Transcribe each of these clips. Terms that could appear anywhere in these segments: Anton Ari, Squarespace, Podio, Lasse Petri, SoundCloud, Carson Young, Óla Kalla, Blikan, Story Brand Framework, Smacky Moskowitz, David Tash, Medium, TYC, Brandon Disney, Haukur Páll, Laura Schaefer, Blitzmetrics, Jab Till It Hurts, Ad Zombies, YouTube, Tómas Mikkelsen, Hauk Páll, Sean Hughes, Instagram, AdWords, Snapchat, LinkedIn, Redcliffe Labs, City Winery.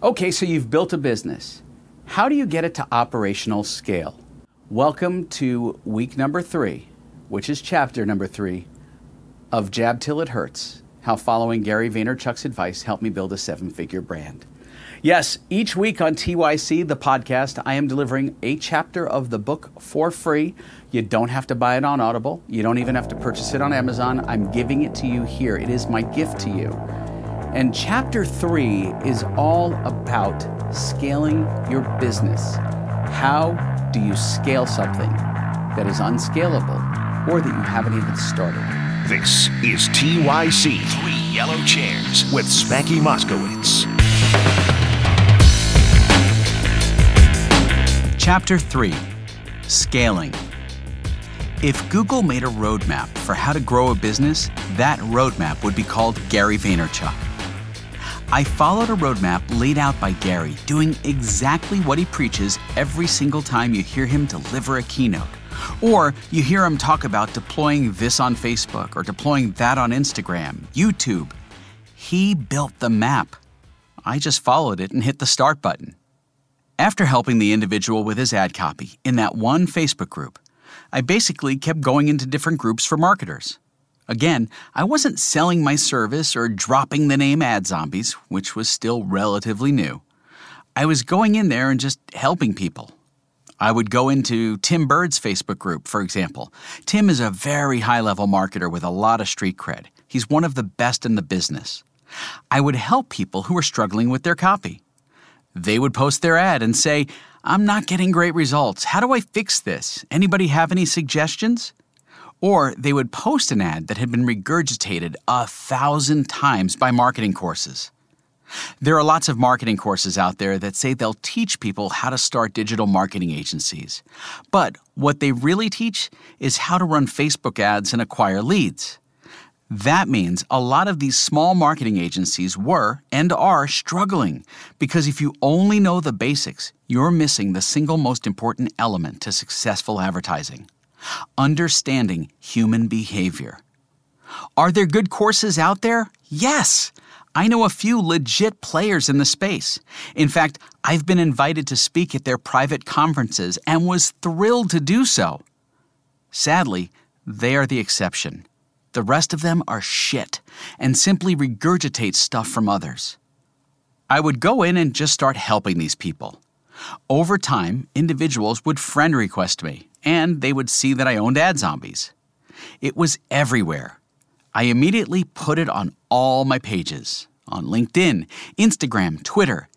Okay, so you've built a business. How do you get it to operational scale? Welcome to week 3, which is chapter 3 of Jab Till It Hurts, How Following Gary Vaynerchuk's Advice Helped Me Build a 7-Figure Brand. Yes, each week on TYC, the podcast, I am delivering a chapter of the book for free. You don't have to buy it on Audible. You don't even have to purchase it on Amazon. I'm giving it to you here. It is my gift to you. And chapter 3 is all about scaling your business. How do you scale something that is unscalable or that you haven't even started? This is TYC 3 Yellow Chairs with Smacky Moskowitz. Chapter 3, Scaling. If Google made a roadmap for how to grow a business, that roadmap would be called Gary Vaynerchuk. I followed a roadmap laid out by Gary, doing exactly what he preaches every single time you hear him deliver a keynote, or you hear him talk about deploying this on Facebook or deploying that on Instagram, YouTube. He built the map. I just followed it and hit the start button. After helping the individual with his ad copy in that one Facebook group, I basically kept going into different groups for marketers. Again, I wasn't selling my service or dropping the name Ad Zombies, which was still relatively new. I was going in there and just helping people. I would go into Tim Bird's Facebook group, for example. Tim is a very high-level marketer with a lot of street cred. He's one of the best in the business. I would help people who were struggling with their copy. They would post their ad and say, "I'm not getting great results. How do I fix this? Anybody have any suggestions?" Or they would post an ad that had been regurgitated 1,000 times by marketing courses. There are lots of marketing courses out there that say they'll teach people how to start digital marketing agencies. But what they really teach is how to run Facebook ads and acquire leads. That means a lot of these small marketing agencies were and are struggling, because if you only know the basics, you're missing the single most important element to successful advertising: understanding human behavior. Are there good courses out there? Yes! I know a few legit players in the space. In fact, I've been invited to speak at their private conferences and was thrilled to do so. Sadly, they are the exception. The rest of them are shit and simply regurgitate stuff from others. I would go in and just start helping these people. Over time, individuals would friend request me, and they would see that I owned Ad Zombies. It was everywhere. I immediately put it on all my pages, on LinkedIn, Instagram, Twitter.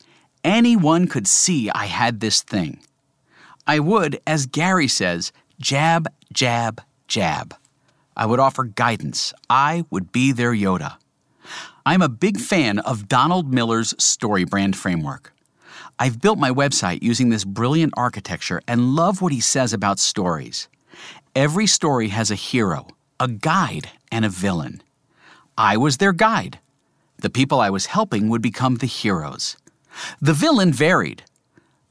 Anyone could see I had this thing. I would, as Gary says, jab, jab, jab. I would offer guidance. I would be their Yoda. I'm a big fan of Donald Miller's Story Brand Framework. I've built my website using this brilliant architecture and love what he says about stories. Every story has a hero, a guide, and a villain. I was their guide. The people I was helping would become the heroes. The villain varied.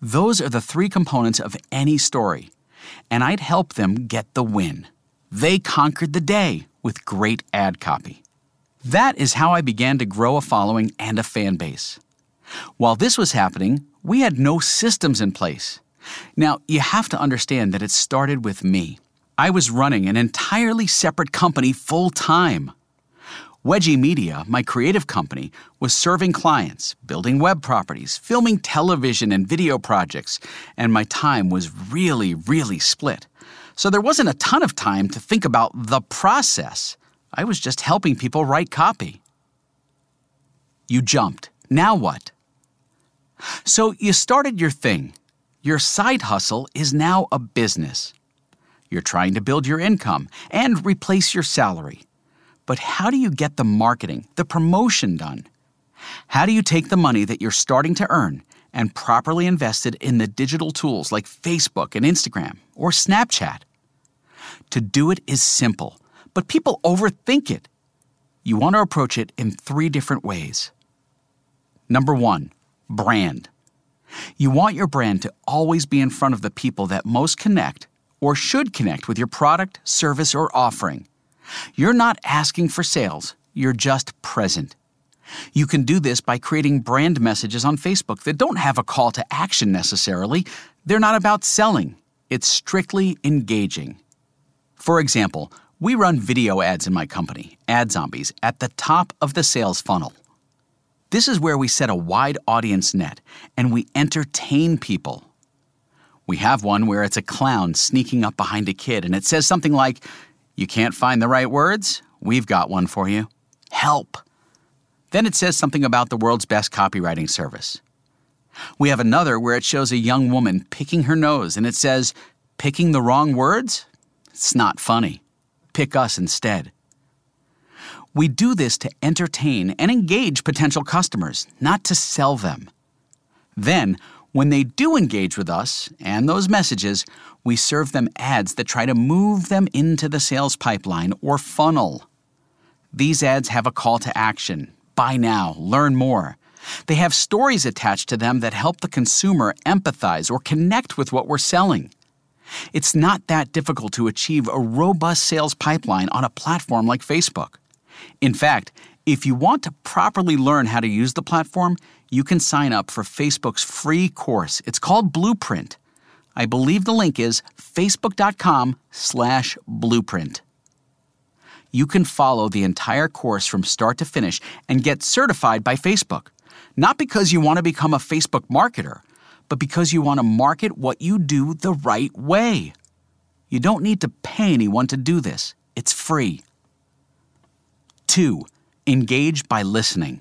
Those are the three components of any story, and I'd help them get the win. They conquered the day with great ad copy. That is how I began to grow a following and a fan base. While this was happening, we had no systems in place. Now, you have to understand that it started with me. I was running an entirely separate company full-time. Wedgie Media, my creative company, was serving clients, building web properties, filming television and video projects, and my time was really split. So there wasn't a ton of time to think about the process. I was just helping people write copy. You jumped. Now what? So you started your thing. Your side hustle is now a business. You're trying to build your income and replace your salary. But how do you get the marketing, the promotion done? How do you take the money that you're starting to earn and properly invest it in the digital tools like Facebook and Instagram or Snapchat? To do it is simple, but people overthink it. You want to approach it in 3 different ways. Number 1, brand. You want your brand to always be in front of the people that most connect or should connect with your product, service, or offering. You're not asking for sales, you're just present. You can do this by creating brand messages on Facebook that don't have a call to action necessarily. They're not about selling. It's strictly engaging. For example, we run video ads in my company, Ad Zombies, at the top of the sales funnel. This is where we set a wide audience net, and we entertain people. We have one where it's a clown sneaking up behind a kid, and it says something like, "You can't find the right words? We've got one for you. Help." Then it says something about the world's best copywriting service. We have another where it shows a young woman picking her nose, and it says, "Picking the wrong words? It's not funny. Pick us instead." We do this to entertain and engage potential customers, not to sell them. Then, when they do engage with us and those messages, we serve them ads that try to move them into the sales pipeline or funnel. These ads have a call to action. Buy now, learn more. They have stories attached to them that help the consumer empathize or connect with what we're selling. It's not that difficult to achieve a robust sales pipeline on a platform like Facebook. In fact, if you want to properly learn how to use the platform, you can sign up for Facebook's free course. It's called Blueprint. I believe the link is facebook.com/blueprint. You can follow the entire course from start to finish and get certified by Facebook. Not because you want to become a Facebook marketer, but because you want to market what you do the right way. You don't need to pay anyone to do this. It's free. 2. Engage by listening.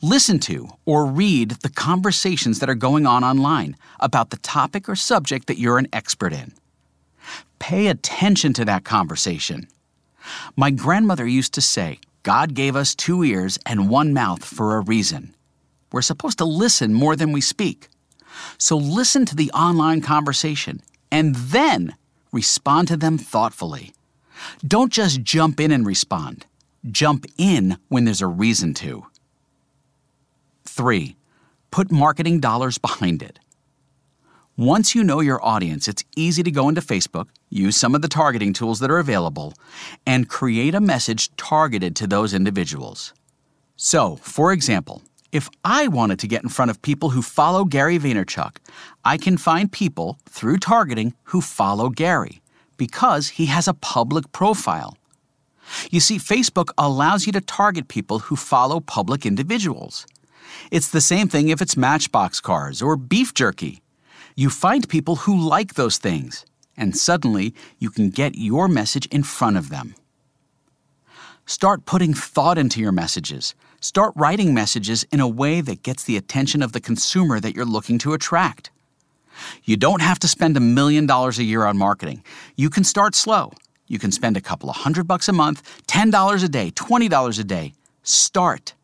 Listen to or read the conversations that are going on online about the topic or subject that you're an expert in. Pay attention to that conversation. My grandmother used to say, "God gave us two ears and one mouth for a reason." We're supposed to listen more than we speak. So listen to the online conversation and then respond to them thoughtfully. Don't just jump in and respond. Jump in when there's a reason to. 3. Put marketing dollars behind it. Once you know your audience, it's easy to go into Facebook, use some of the targeting tools that are available, and create a message targeted to those individuals. So, for example, if I wanted to get in front of people who follow Gary Vaynerchuk, I can find people, through targeting, who follow Gary, because he has a public profile. You see, Facebook allows you to target people who follow public individuals. It's the same thing if it's Matchbox cars or beef jerky. You find people who like those things, and suddenly you can get your message in front of them. Start putting thought into your messages. Start writing messages in a way that gets the attention of the consumer that you're looking to attract. You don't have to spend $1 million a year on marketing. You can start slow. You can spend a couple of $100 a month, $10 a day, $20 a day. Start.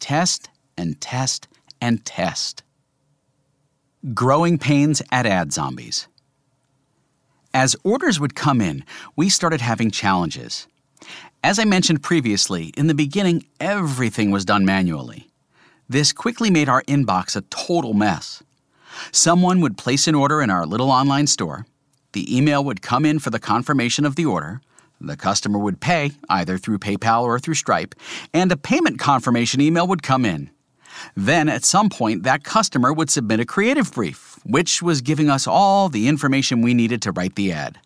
Test and test and test. Growing pains at Ad Zombies. As orders would come in, we started having challenges. As I mentioned previously, in the beginning, everything was done manually. This quickly made our inbox a total mess. Someone would place an order in our little online store. The email would come in for the confirmation of the order. The customer would pay, either through PayPal or through Stripe, and a payment confirmation email would come in. Then, at some point, that customer would submit a creative brief, which was giving us all the information we needed to write the ad.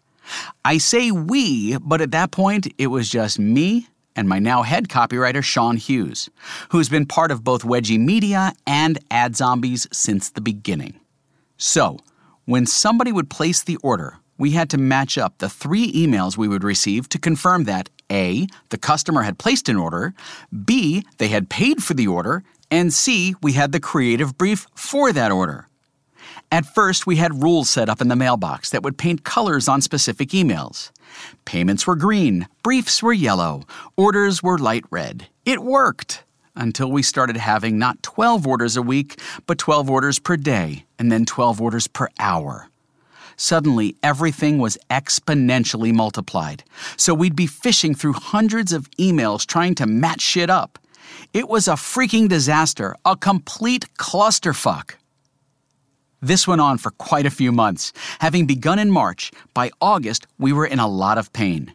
I say we, but at that point, it was just me and my now head copywriter, Sean Hughes, who's been part of both Wedgie Media and Ad Zombies since the beginning. So, when somebody would place the order, we had to match up the three emails we would receive to confirm that A, the customer had placed an order, B, they had paid for the order, and C, we had the creative brief for that order. At first, we had rules set up in the mailbox that would paint colors on specific emails. Payments were green, briefs were yellow, orders were light red. It worked! Until we started having not 12 orders a week, but 12 orders per day, and then 12 orders per hour. Suddenly, everything was exponentially multiplied, so we'd be fishing through hundreds of emails trying to match shit up. It was a freaking disaster, a complete clusterfuck. This went on for quite a few months. Having begun in March, by August, we were in a lot of pain.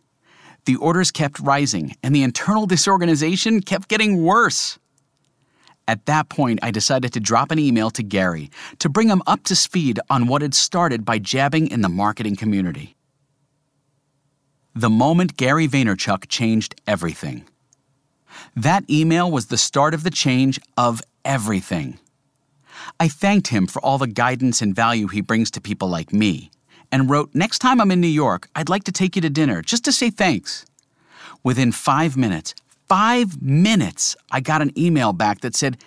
The orders kept rising, and the internal disorganization kept getting worse. At that point, I decided to drop an email to Gary to bring him up to speed on what had started by jabbing in the marketing community. The moment Gary Vaynerchuk changed everything. That email was the start of the change of everything. I thanked him for all the guidance and value he brings to people like me and wrote, "Next time I'm in New York, I'd like to take you to dinner just to say thanks." Within 5 minutes, I got an email back that said,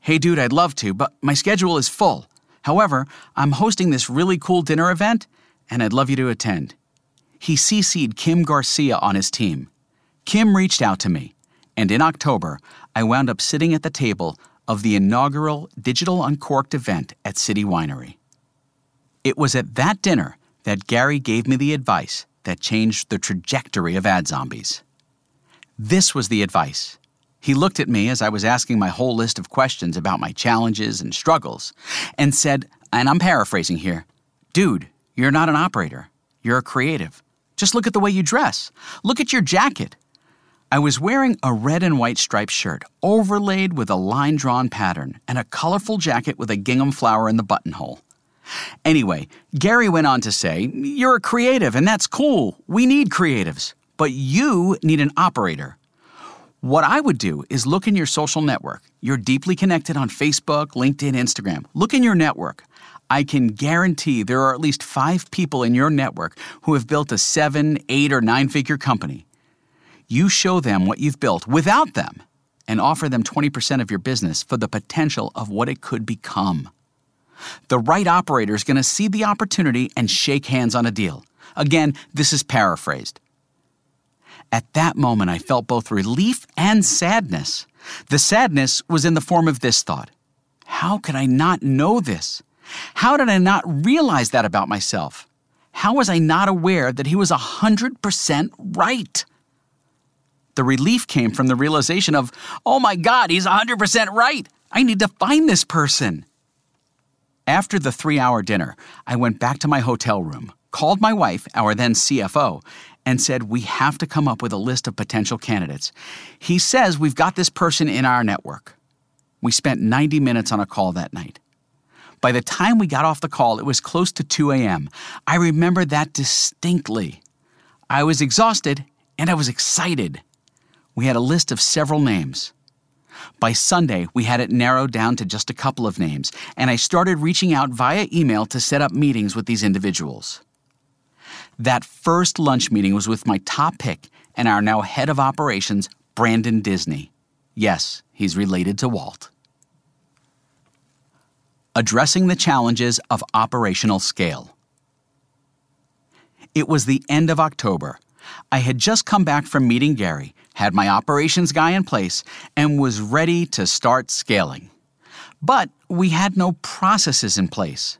"Hey dude, I'd love to, but my schedule is full. However, I'm hosting this really cool dinner event and I'd love you to attend." He CC'd Kim Garcia on his team. Kim reached out to me, and in October, I wound up sitting at the table of the inaugural Digital Uncorked event at City Winery. It was at that dinner that Gary gave me the advice that changed the trajectory of Ad Zombies. This was the advice. He looked at me as I was asking my whole list of questions about my challenges and struggles and said, and I'm paraphrasing here, "Dude, you're not an operator. You're a creative. Just look at the way you dress. Look at your jacket." I was wearing a red and white striped shirt overlaid with a line-drawn pattern and a colorful jacket with a gingham flower in the buttonhole. Anyway, Gary went on to say, "You're a creative and that's cool. We need creatives, but you need an operator. What I would do is look in your social network. You're deeply connected on Facebook, LinkedIn, Instagram. Look in your network. I can guarantee there are at least 5 people in your network who have built a 7, 8, or 9-figure company. You show them what you've built without them and offer them 20% of your business for the potential of what it could become. The right operator is going to see the opportunity and shake hands on a deal." Again, this is paraphrased. At that moment, I felt both relief and sadness. The sadness was in the form of this thought: how could I not know this? How did I not realize that about myself? How was I not aware that he was 100% right? The relief came from the realization of, oh my God, he's 100% right. I need to find this person. After the 3-hour dinner, I went back to my hotel room, called my wife, our then CFO, and said, "We have to come up with a list of potential candidates. He says we've got this person in our network." We spent 90 minutes on a call that night. By the time we got off the call, it was close to 2 a.m. I remember that distinctly. I was exhausted and I was excited. We had a list of several names. By Sunday, we had it narrowed down to just a couple of names, and I started reaching out via email to set up meetings with these individuals. That first lunch meeting was with my top pick and our now head of operations, Brandon Disney. Yes, he's related to Walt. Addressing the challenges of operational scale. It was the end of October. I had just come back from meeting Gary, had my operations guy in place, and was ready to start scaling. But we had no processes in place.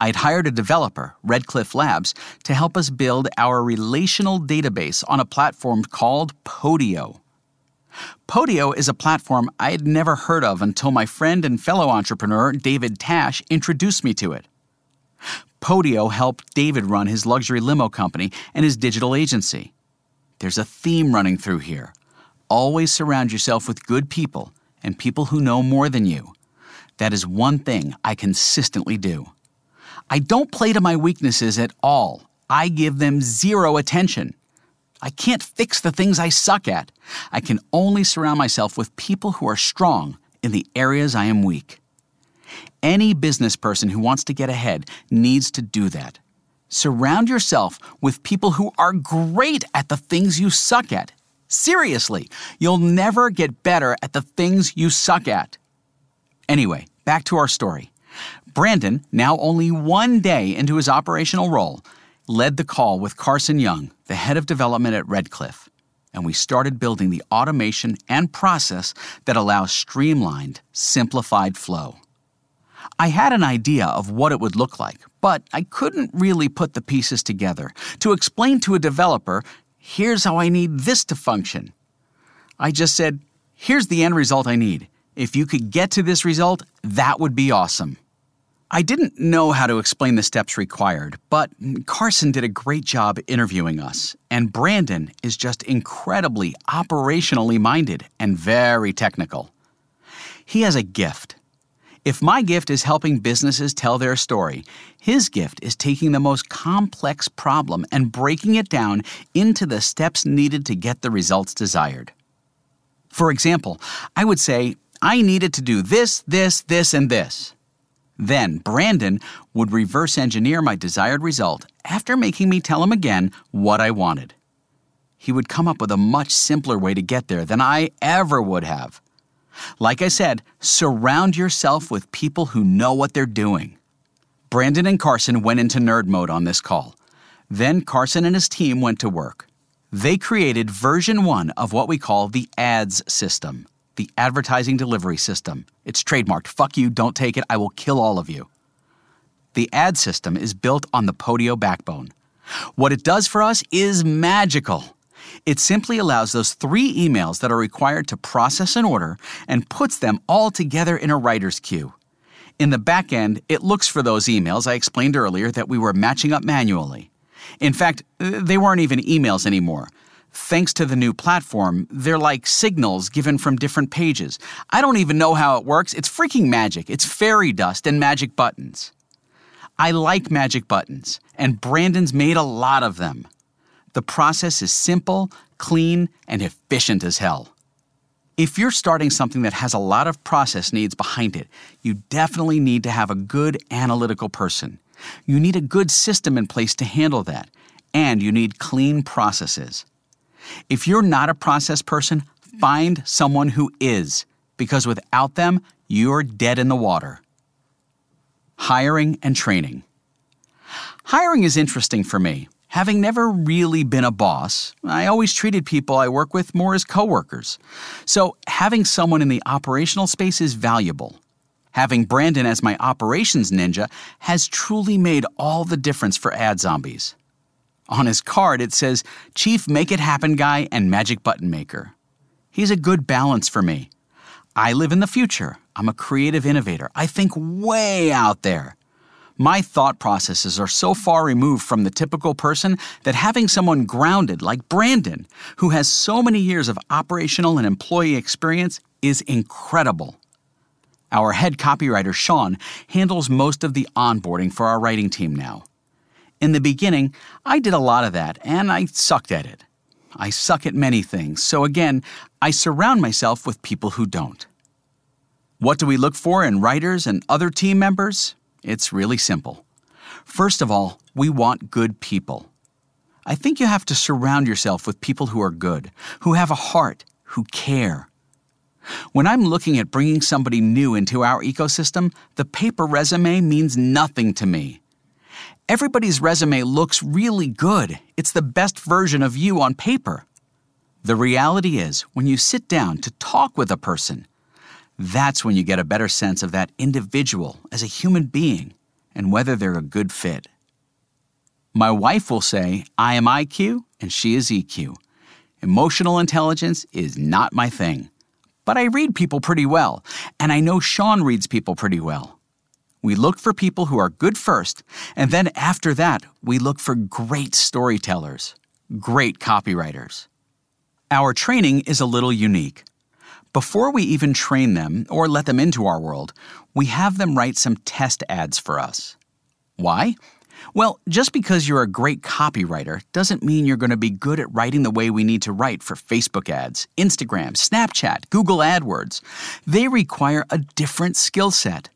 I'd hired a developer, Redcliffe Labs, to help us build our relational database on a platform called Podio. Podio is a platform I had never heard of until my friend and fellow entrepreneur David Tash introduced me to it. Podio helped David run his luxury limo company and his digital agency. There's a theme running through here. Always surround yourself with good people and people who know more than you. That is one thing I consistently do. I don't play to my weaknesses at all. I give them zero attention. I can't fix the things I suck at. I can only surround myself with people who are strong in the areas I am weak. Any business person who wants to get ahead needs to do that. Surround yourself with people who are great at the things you suck at. Seriously, you'll never get better at the things you suck at. Anyway, back to our story. Brandon, now only 1 day into his operational role, led the call with Carson Young, the head of development at Redcliffe, and we started building the automation and process that allows streamlined, simplified flow. I had an idea of what it would look like, but I couldn't really put the pieces together to explain to a developer, here's how I need this to function. I just said, here's the end result I need. If you could get to this result, that would be awesome. I didn't know how to explain the steps required, but Carson did a great job interviewing us, and Brandon is just incredibly operationally minded and very technical. He has a gift. If my gift is helping businesses tell their story, his gift is taking the most complex problem and breaking it down into the steps needed to get the results desired. For example, I would say, I needed to do this, this, this, and this. Then Brandon would reverse engineer my desired result after making me tell him again what I wanted. He would come up with a much simpler way to get there than I ever would have. Like I said, surround yourself with people who know what they're doing. Brandon and Carson went into nerd mode on this call. Then Carson and his team went to work. They created version 1 of what we call the ads system, the advertising delivery system. It's trademarked. Fuck you, don't take it, I will kill all of you. The ad system is built on the Podio backbone. What it does for us is magical. It simply allows those 3 emails that are required to process an order and puts them all together in a writer's queue. In the back end, it looks for those emails I explained earlier that we were matching up manually. In fact, they weren't even emails anymore. Thanks to the new platform, they're like signals given from different pages. I don't even know how it works. It's freaking magic. It's fairy dust and magic buttons. I like magic buttons, and Brandon's made a lot of them. The process is simple, clean, and efficient as hell. If you're starting something that has a lot of process needs behind it, you definitely need to have a good analytical person. You need a good system in place to handle that, and you need clean processes. If you're not a process person, find someone who is, because without them, you're dead in the water. Hiring and training. Hiring is interesting for me. Having never really been a boss, I always treated people I work with more as coworkers. So having someone in the operational space is valuable. Having Brandon as my operations ninja has truly made all the difference for Ad Zombies. On his card, it says, Chief Make It Happen Guy and Magic Button Maker. He's a good balance for me. I live in the future. I'm a creative innovator. I think way out there. My thought processes are so far removed from the typical person that having someone grounded like Brandon, who has so many years of operational and employee experience, is incredible. Our head copywriter, Sean, handles most of the onboarding for our writing team now. In the beginning, I did a lot of that, and I sucked at it. I suck at many things, so again, I surround myself with people who don't. What do we look for in writers and other team members? It's really simple. First of all, we want good people. I think you have to surround yourself with people who are good, who have a heart, who care. When I'm looking at bringing somebody new into our ecosystem, the paper resume means nothing to me. Everybody's resume looks really good. It's the best version of you on paper. The reality is, when you sit down to talk with a person, that's when you get a better sense of that individual as a human being and whether they're a good fit. My wife will say, I am IQ and she is EQ. Emotional intelligence is not my thing. But I read people pretty well, and I know Sean reads people pretty well. We look for people who are good first, and then after that, we look for great storytellers, great copywriters. Our training is a little unique. Before we even train them or let them into our world, we have them write some test ads for us. Why? Well, just because you're a great copywriter doesn't mean you're going to be good at writing the way we need to write for Facebook ads, Instagram, Snapchat, Google AdWords. They require a different skill set.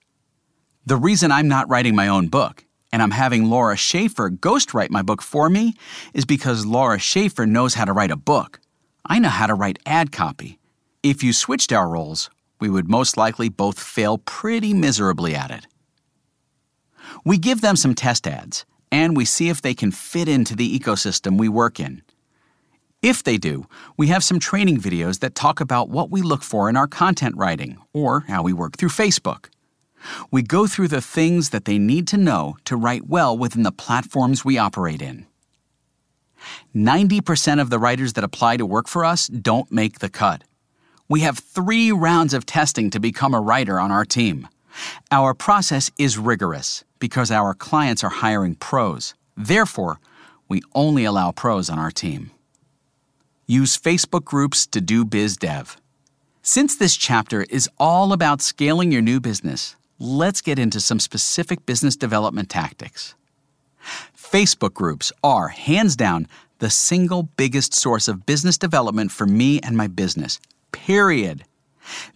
The reason I'm not writing my own book, and I'm having Laura Schaefer ghostwrite my book for me, is because Laura Schaefer knows how to write a book. I know how to write ad copy. If you switched our roles, we would most likely both fail pretty miserably at it. We give them some test ads, and we see if they can fit into the ecosystem we work in. If they do, we have some training videos that talk about what we look for in our content writing or how we work through Facebook. We go through the things that they need to know to write well within the platforms we operate in. 90% of the writers that apply to work for us don't make the cut. We have 3 rounds of testing to become a writer on our team. Our process is rigorous because our clients are hiring pros. Therefore, we only allow pros on our team. Use Facebook groups to do biz dev. Since this chapter is all about scaling your new business, let's get into some specific business development tactics. Facebook groups are, hands down, the single biggest source of business development for me and my business, period.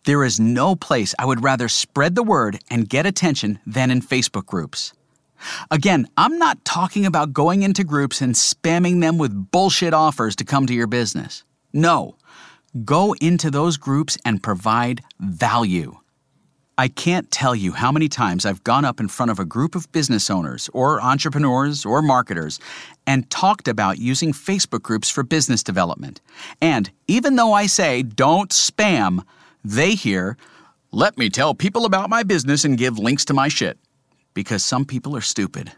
There is no place I would rather spread the word and get attention than in Facebook groups. Again, I'm not talking about going into groups and spamming them with bullshit offers to come to your business. No. Go into those groups and provide value. I can't tell you how many times I've gone up in front of a group of business owners or entrepreneurs or marketers and talked about using Facebook groups for business development. And even though I say don't spam, they hear, "Let me tell people about my business and give links to my shit," because some people are stupid.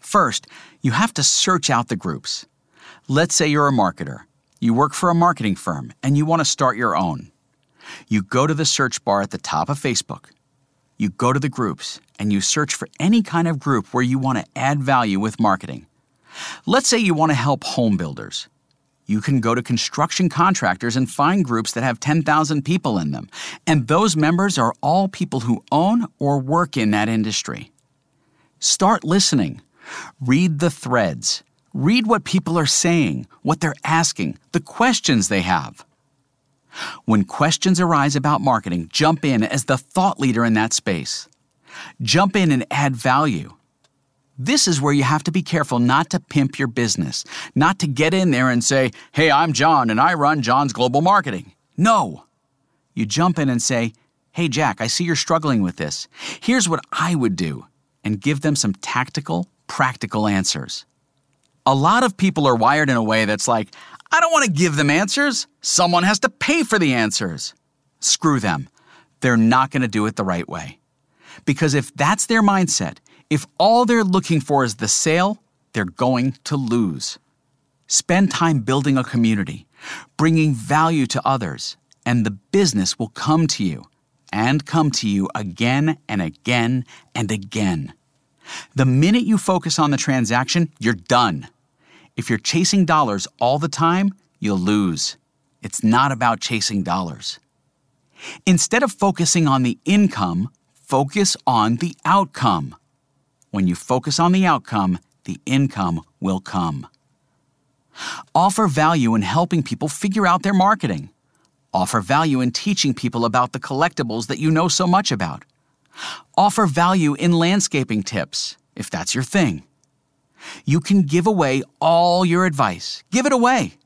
First, you have to search out the groups. Let's say you're a marketer. You work for a marketing firm and you want to start your own. You go to the search bar at the top of Facebook. You go to the groups and you search for any kind of group where you want to add value with marketing. Let's say you want to help home builders. You can go to construction contractors and find groups that have 10,000 people in them, and those members are all people who own or work in that industry. Start listening. Read the threads. Read what people are saying, what they're asking, the questions they have. When questions arise about marketing, jump in as the thought leader in that space. Jump in and add value. This is where you have to be careful not to pimp your business, not to get in there and say, "Hey, I'm John and I run John's Global Marketing." No. You jump in and say, "Hey, Jack, I see you're struggling with this. Here's what I would do," and give them some tactical, practical answers. A lot of people are wired in a way that's like, "I don't want to give them answers. Someone has to pay for the answers." Screw them. They're not going to do it the right way. Because if that's their mindset, if all they're looking for is the sale, they're going to lose. Spend time building a community, bringing value to others, and the business will come to you, and come to you again and again and again. The minute you focus on the transaction, you're done. If you're chasing dollars all the time, you'll lose. It's not about chasing dollars. Instead of focusing on the income, focus on the outcome. When you focus on the outcome, the income will come. Offer value in helping people figure out their marketing. Offer value in teaching people about the collectibles that you know so much about. Offer value in landscaping tips, if that's your thing. You can give away all your advice. Give it away,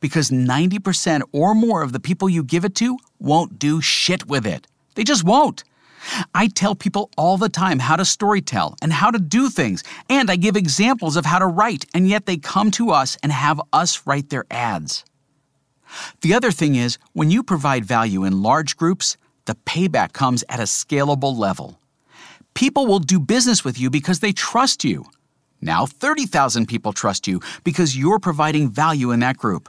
because 90% or more of the people you give it to won't do shit with it. They just won't. I tell people all the time how to storytell and how to do things, and I give examples of how to write, and yet they come to us and have us write their ads. The other thing is, when you provide value in large groups, the payback comes at a scalable level. People will do business with you because they trust you. Now 30,000 people trust you because you're providing value in that group.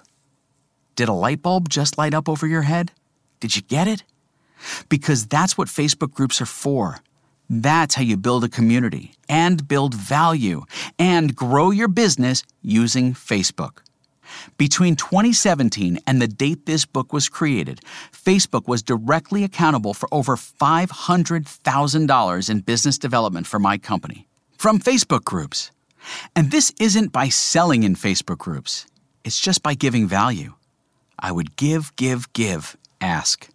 Did a light bulb just light up over your head? Did you get it? Because that's what Facebook groups are for. That's how you build a community and build value and grow your business using Facebook. Between 2017 and the date this book was created, Facebook was directly accountable for over $500,000 in business development for my company from Facebook groups. And this isn't by selling in Facebook groups. It's just by giving value. I would give, ask.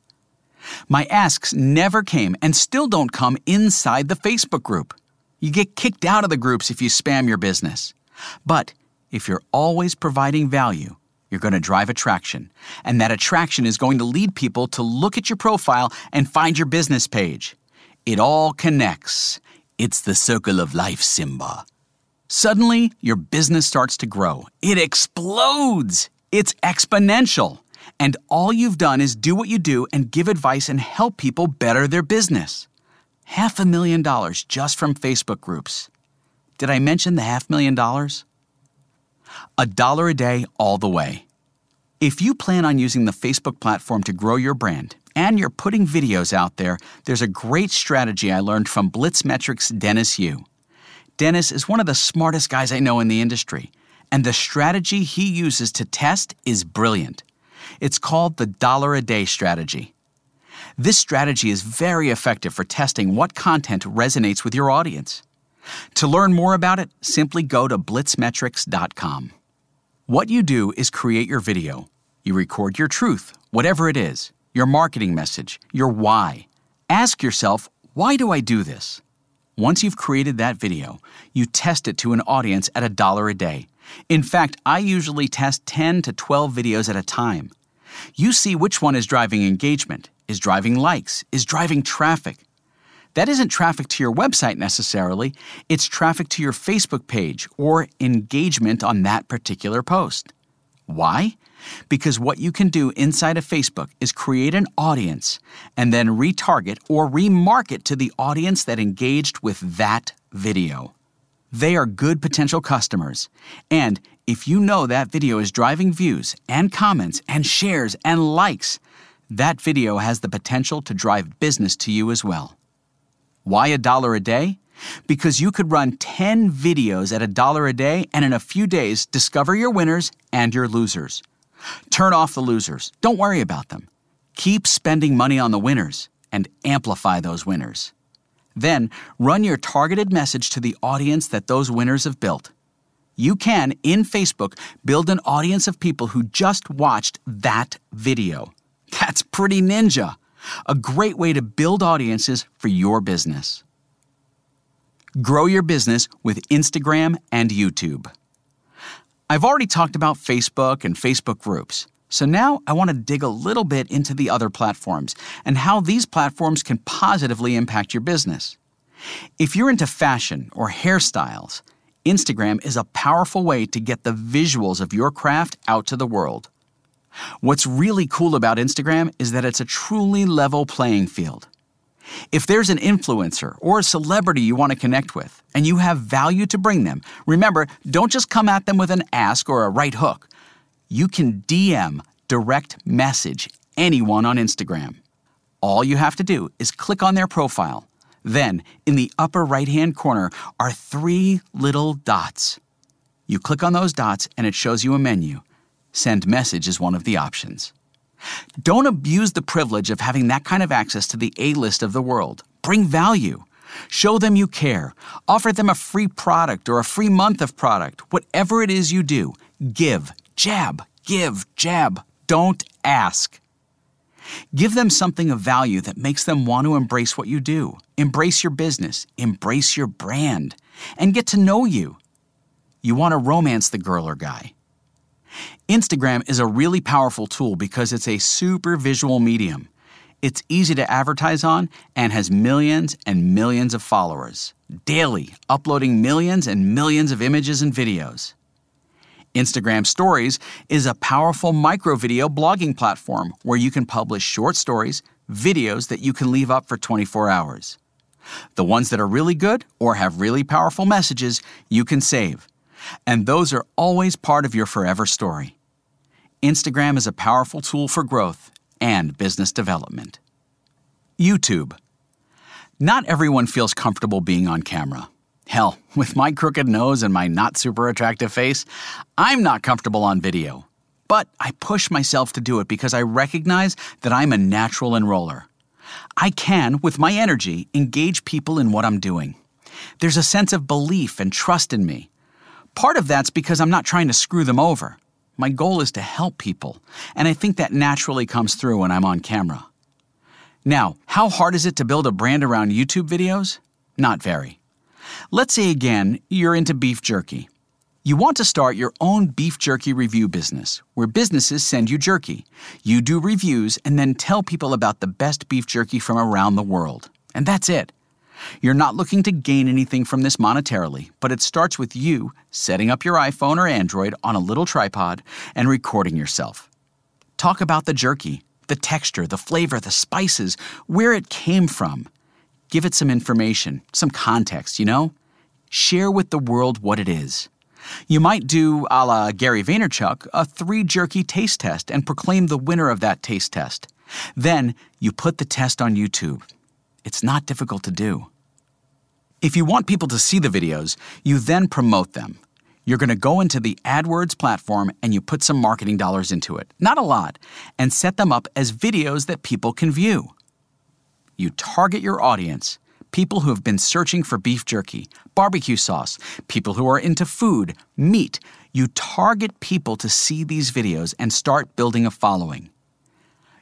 My asks never came and still don't come inside the Facebook group. You get kicked out of the groups if you spam your business. But if you're always providing value, you're going to drive attraction. And that attraction is going to lead people to look at your profile and find your business page. It all connects. It's the circle of life, Simba. Suddenly, your business starts to grow. It explodes. It's exponential. And all you've done is do what you do and give advice and help people better their business. $500,000 just from Facebook groups. Did I mention the $500,000? $1 a day all the way. If you plan on using the Facebook platform to grow your brand and you're putting videos out there, there's a great strategy I learned from Blitzmetrics' Dennis Yu. Dennis is one of the smartest guys I know in the industry, and the strategy he uses to test is brilliant. It's called the $1 a day strategy. This strategy is very effective for testing what content resonates with your audience. To learn more about it, simply go to blitzmetrics.com. What you do is create your video. You record your truth, whatever it is, your marketing message, your why. Ask yourself, why do I do this? Once you've created that video, you test it to an audience at $1 a day. In fact, I usually test 10 to 12 videos at a time. You see which one is driving engagement, is driving likes, is driving traffic. That isn't traffic to your website necessarily. It's traffic to your Facebook page or engagement on that particular post. Why? Because what you can do inside of Facebook is create an audience and then retarget or remarket to the audience that engaged with that video. They are good potential customers. And if you know that video is driving views and comments and shares and likes, that video has the potential to drive business to you as well. Why $1 a day? Because you could run 10 videos at $1 a day and in a few days discover your winners and your losers. Turn off the losers. Don't worry about them. Keep spending money on the winners and amplify those winners. Then run your targeted message to the audience that those winners have built. You can, in Facebook, build an audience of people who just watched that video. That's pretty ninja. A great way to build audiences for your business. Grow your business with Instagram and YouTube. I've already talked about Facebook and Facebook groups, so now I want to dig a little bit into the other platforms and how these platforms can positively impact your business. If you're into fashion or hairstyles, Instagram is a powerful way to get the visuals of your craft out to the world. What's really cool about Instagram is that it's a truly level playing field. If there's an influencer or a celebrity you want to connect with and you have value to bring them, remember, don't just come at them with an ask or a right hook. You can DM, direct message anyone on Instagram. All you have to do is click on their profile. Then, in the upper right-hand corner are 3 little dots. You click on those dots and it shows you a menu. Send message is one of the options. Don't abuse the privilege of having that kind of access to the A-list of the world. Bring value. Show them you care. Offer them a free product or a free month of product. Whatever it is you do, give, jab, give, jab. Don't ask. Give them something of value that makes them want to embrace what you do, embrace your business, embrace your brand, and get to know you. You want to romance the girl or guy. Instagram is a really powerful tool because it's a super visual medium. It's easy to advertise on and has millions and millions of followers, daily uploading millions and millions of images and videos. Instagram Stories is a powerful micro-video blogging platform where you can publish short stories, videos that you can leave up for 24 hours. The ones that are really good or have really powerful messages, you can save. And those are always part of your forever story. Instagram is a powerful tool for growth and business development. YouTube. Not everyone feels comfortable being on camera. Hell, with my crooked nose and my not super attractive face, I'm not comfortable on video. But I push myself to do it because I recognize that I'm a natural enroller. I can, with my energy, engage people in what I'm doing. There's a sense of belief and trust in me. Part of that's because I'm not trying to screw them over. My goal is to help people, and I think that naturally comes through when I'm on camera. Now, how hard is it to build a brand around YouTube videos? Not very. Let's say again, you're into beef jerky. You want to start your own beef jerky review business, where businesses send you jerky. You do reviews and then tell people about the best beef jerky from around the world. And that's it. You're not looking to gain anything from this monetarily, but it starts with you setting up your iPhone or Android on a little tripod and recording yourself. Talk about the jerky, the texture, the flavor, the spices, where it came from. Give it some information, some context, you know? Share with the world what it is. You might do, a la Gary Vaynerchuk, a 3 jerky taste test and proclaim the winner of that taste test. Then you put the test on YouTube. It's not difficult to do. If you want people to see the videos, you then promote them. You're going to go into the AdWords platform and you put some marketing dollars into it, not a lot, and set them up as videos that people can view. You target your audience, people who have been searching for beef jerky, barbecue sauce, people who are into food, meat. You target people to see these videos and start building a following.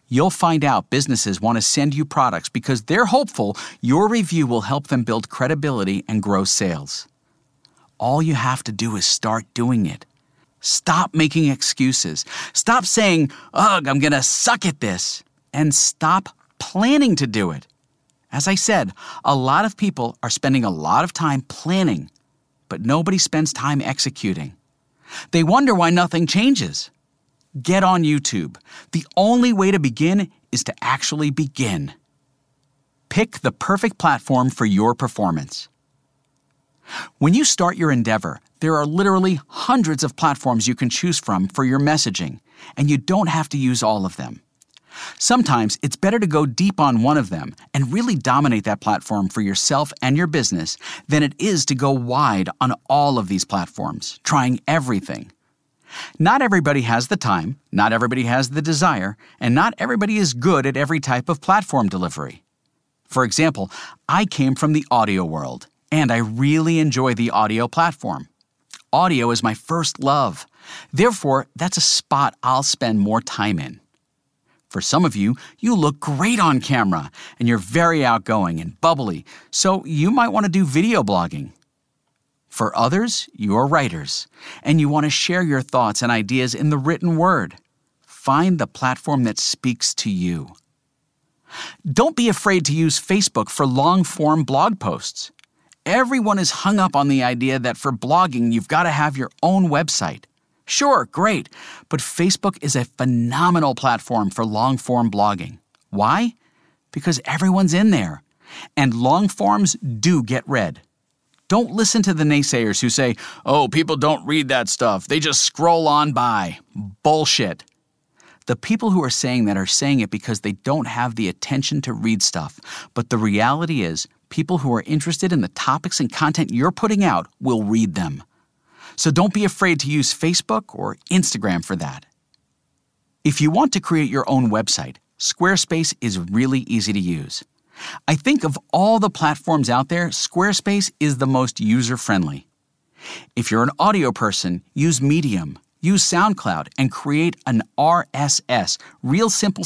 You'll find out businesses want to send you products because they're hopeful your review will help them build credibility and grow sales. All you have to do is start doing it. Stop making excuses. Stop saying, ugh, I'm going to suck at this. And stop planning to do it. As I said, a lot of people are spending a lot of time planning, but nobody spends time executing. They wonder why nothing changes. Get on YouTube. The only way to begin is to actually begin. Pick the perfect platform for your performance. When you start your endeavor, there are literally hundreds of platforms you can choose from for your messaging, and you don't have to use all of them. Sometimes it's better to go deep on one of them and really dominate that platform for yourself and your business than it is to go wide on all of these platforms, trying everything. Not everybody has the time, not everybody has the desire, and not everybody is good at every type of platform delivery. For example, I came from the audio world. And I really enjoy the audio platform. Audio is my first love. Therefore, that's a spot I'll spend more time in. For some of you, you look great on camera, and you're very outgoing and bubbly, so you might want to do video blogging. For others, you are writers, and you want to share your thoughts and ideas in the written word. Find the platform that speaks to you. Don't be afraid to use Facebook for long-form blog posts. Everyone is hung up on the idea that for blogging, you've got to have your own website. Sure, great, but Facebook is a phenomenal platform for long-form blogging. Why? Because everyone's in there, and long forms do get read. Don't listen to the naysayers who say, oh, people don't read that stuff. They just scroll on by. Bullshit. The people who are saying it because they don't have the attention to read stuff. But the reality is, people who are interested in the topics and content you're putting out will read them. So don't be afraid to use Facebook or Instagram for that. If you want to create your own website, Squarespace is really easy to use. I think of all the platforms out there, Squarespace is the most user-friendly. If you're an audio person, use Medium, use SoundCloud, and create an RSS, real simple